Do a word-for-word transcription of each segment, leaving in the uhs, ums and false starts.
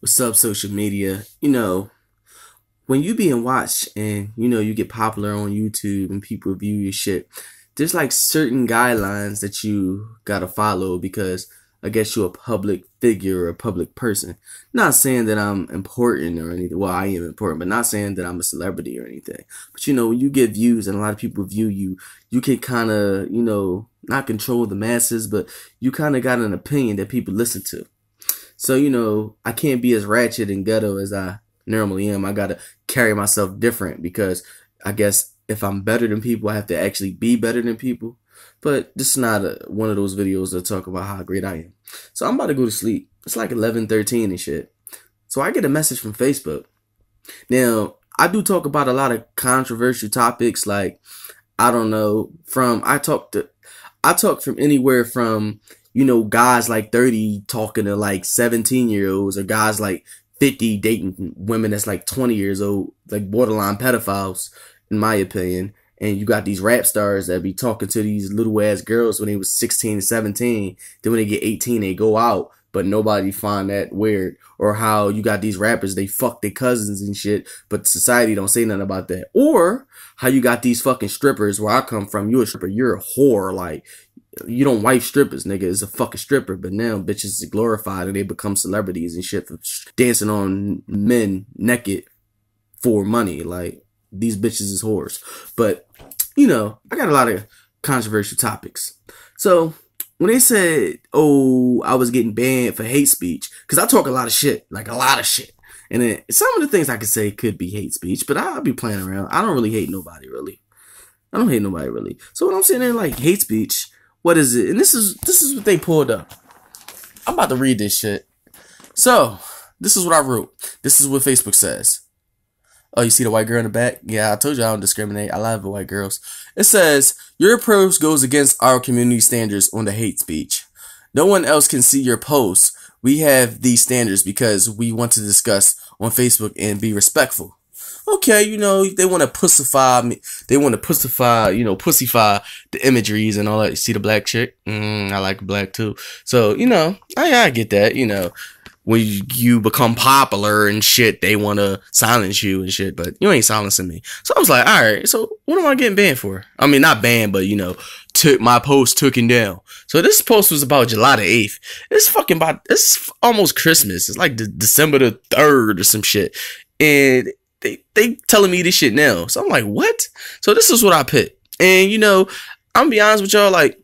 What's up, social media? You know, when you being watched and, you know, you get popular on YouTube and people view your shit, there's like certain guidelines that you gotta follow because I guess you're a public figure or a public person. Not saying that I'm important or anything. Well, I am important, but not saying that I'm a celebrity or anything. But, you know, when you get views and a lot of people view you, you can kind of, you know, not control the masses, but you kind of got an opinion that people listen to. So, you know, I can't be as ratchet and ghetto as I normally am. I gotta carry myself different because I guess if I'm better than people, I have to actually be better than people. But this is not a, one of those videos that talk about how great I am. So I'm about to go to sleep. It's like eleven thirteen and shit. So I get a message from Facebook. Now, I do talk about a lot of controversial topics, like, I don't know, from, I talk to, I talk from anywhere from, you know, guys like thirty talking to like seventeen year olds or guys like fifty dating women that's like twenty years old, like borderline pedophiles, in my opinion. And you got these rap stars that be talking to these little ass girls when they was sixteen and seventeen. Then when they get eighteen, they go out, but nobody find that weird. Or how you got these rappers, they fuck their cousins and shit, but society don't say nothing about that. Or how you got these fucking strippers, where I come from, you a stripper, you're a whore. Like, you don't wife strippers, nigga. It's a fucking stripper. But now bitches are glorified and they become celebrities and shit for dancing on men naked for money. Like, these bitches is whores. But, you know, I got a lot of controversial topics. So when they said, oh, I was getting banned for hate speech, because I talk a lot of shit, like a lot of shit. And then some of the things I could say could be hate speech, but I'll be playing around. I don't really hate nobody, really. I don't hate nobody, really. So when I'm sitting there like, hate speech, what is it? And this is this is what they pulled up. I'm about to read this shit. So this is what I wrote. This is what Facebook says. Oh, you see the white girl in the back? Yeah, I told you I don't discriminate. I love the white girls. It says, your approach goes against our community standards on the hate speech. No one else can see your posts. We have these standards because we want to discuss on Facebook and be respectful. Okay, you know, they want to pussify me. They want to pussify, you know, pussify the imageries and all that. You see the black chick? Mm, I like black too. So, you know, I, I get that, you know. When you become popular and shit, they want to silence you and shit, but you ain't silencing me. So I was like, all right, so what am I getting banned for? I mean, not banned, but, you know, took my post, took it down. So this post was about July the eighth. It's fucking about, it's almost Christmas. It's like de- December the third or some shit. And they, they telling me this shit now. So I'm like, what? So this is what I picked. And, you know, I'm gonna be honest with y'all, like,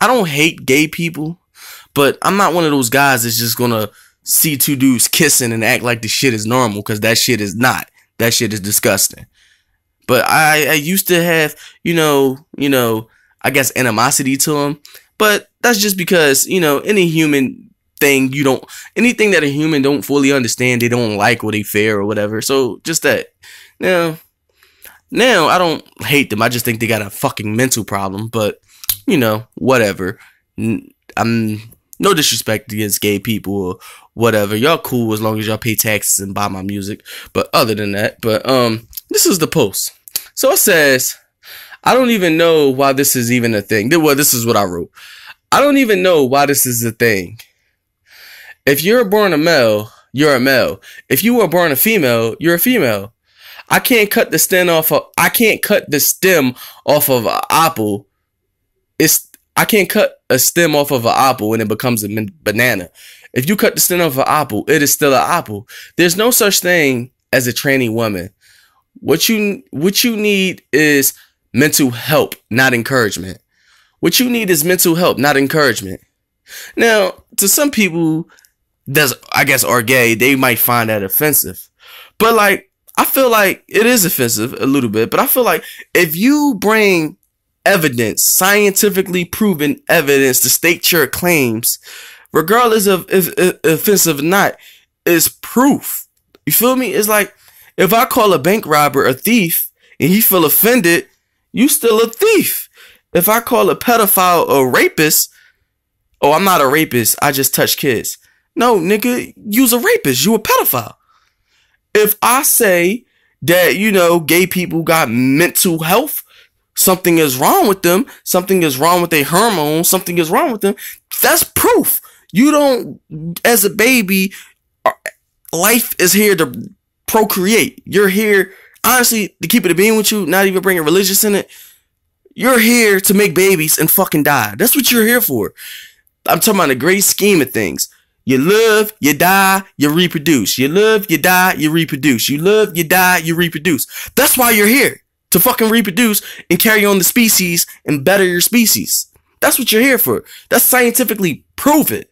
I don't hate gay people, but I'm not one of those guys that's just going to see two dudes kissing and act like the shit is normal, because that shit is not. That shit is disgusting. But I, I used to have, you know, you know, I guess animosity to them. But that's just because, you know, any human thing you don't, anything that a human don't fully understand, they don't like or they fear or whatever. So just that. Now, now I don't hate them. I just think they got a fucking mental problem. But, you know, whatever. I'm no disrespect against gay people or whatever. Y'all cool as long as y'all pay taxes and buy my music. But other than that, but um, this is the post. So it says, I don't even know why this is even a thing. Well, this is what I wrote. I don't even know why this is a thing. If you're born a male, you're a male. If you were born a female, you're a female. I can't cut the stem off of, I can't cut the stem off of an apple. It's, I can't cut a stem off of an apple and it becomes a banana. If you cut the stem off an apple, it is still an apple. There's no such thing as a tranny woman. What you what you need is mental help, not encouragement. What you need is mental help, not encouragement. Now, to some people that I guess are gay, they might find that offensive. But like, I feel like it is offensive a little bit. But I feel like if you bring evidence, scientifically proven evidence to state your claims, regardless of if, if offensive or not, is proof. You feel me? It's like if I call a bank robber a thief and he feel offended, you still a thief. If I call a pedophile a rapist, oh, I'm not a rapist, I just touch kids. No, nigga, you's a rapist. You a pedophile. If I say that, you know, gay people got mental health, something is wrong with them, something is wrong with their hormones, something is wrong with them, that's proof. You don't, as a baby, life is here to procreate. You're here, honestly, to keep it a being with you, not even bringing religious in it. You're here to make babies and fucking die. That's what you're here for. I'm talking about the great scheme of things. You live, you die, you reproduce. You live, you die, you reproduce. You live, you die, you reproduce. That's why you're here. To fucking reproduce and carry on the species and better your species. That's what you're here for. That's scientifically proven.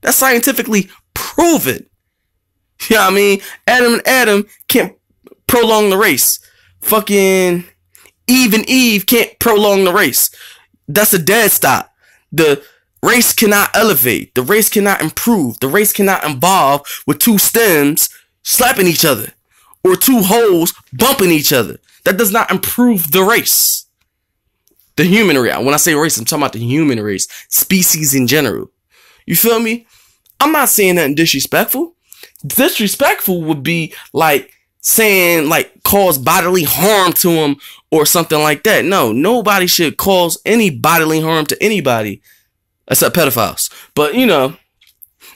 That's scientifically proven. You know what I mean? Adam and Adam can't prolong the race. Fucking Eve and Eve can't prolong the race. That's a dead stop. The race cannot elevate. The race cannot improve. The race cannot evolve with two stems slapping each other or two holes bumping each other. That does not improve the race. The human race. When I say race, I'm talking about the human race. Species in general. You feel me? I'm not saying nothing disrespectful. Disrespectful would be like saying, like, cause bodily harm to him or something like that. No, nobody should cause any bodily harm to anybody except pedophiles. But, you know,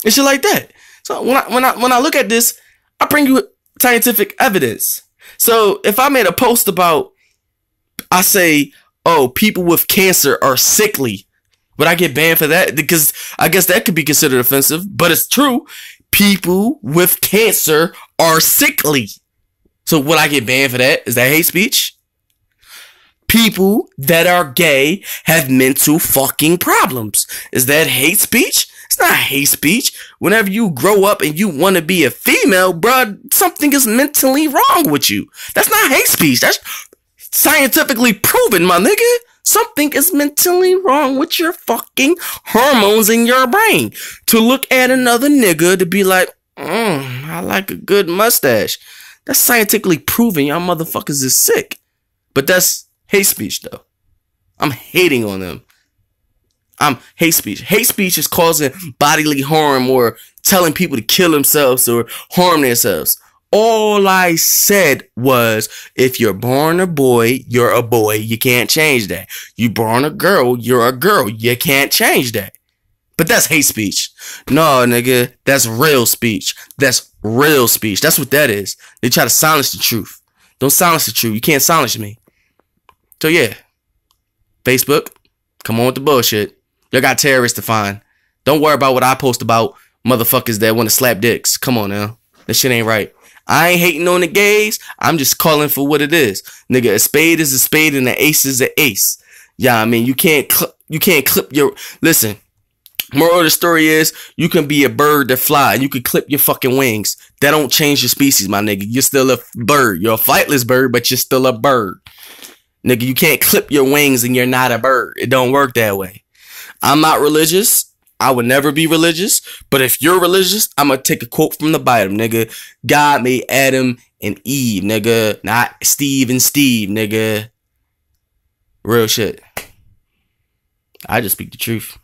it's shit like that. So when I, when I, when I look at this, I bring you scientific evidence. So if I made a post about, I say, oh, people with cancer are sickly, would I get banned for that? Because I guess that could be considered offensive, but it's true. People with cancer are sickly. So would I get banned for that? Is that hate speech? People that are gay have mental fucking problems. Is that hate speech? It's not hate speech. Whenever you grow up and you want to be a female, bruh, something is mentally wrong with you. That's not hate speech. That's scientifically proven, my nigga. Something is mentally wrong with your fucking hormones in your brain. To look at another nigga to be like, mm, I like a good mustache. That's scientifically proven. Y'all motherfuckers is sick. But that's hate speech, though. I'm hating on them. I'm hate speech. Hate speech is causing bodily harm or telling people to kill themselves or harm themselves. All I said was, if you're born a boy, you're a boy. You can't change that. You born a girl, you're a girl. You can't change that. But that's hate speech. No, nigga, that's real speech. That's real speech. That's what that is. They try to silence the truth. Don't silence the truth. You can't silence me. So yeah, Facebook, come on with the bullshit. Y'all got terrorists to find. Don't worry about what I post about motherfuckers that want to slap dicks. Come on now. That shit ain't right. I ain't hating on the gays. I'm just calling for what it is. Nigga, a spade is a spade and an ace is an ace. Yeah, I mean, you can't cl- you can't clip your... Listen, moral of the story is you can be a bird that fly and you can clip your fucking wings. That don't change your species, my nigga. You're still a bird. You're a flightless bird, but you're still a bird. Nigga, you can't clip your wings and you're not a bird. It don't work that way. I'm not religious. I would never be religious. But if you're religious, I'm going to take a quote from the Bible, nigga. God made Adam and Eve, nigga. Not Steve and Steve, nigga. Real shit. I just speak the truth.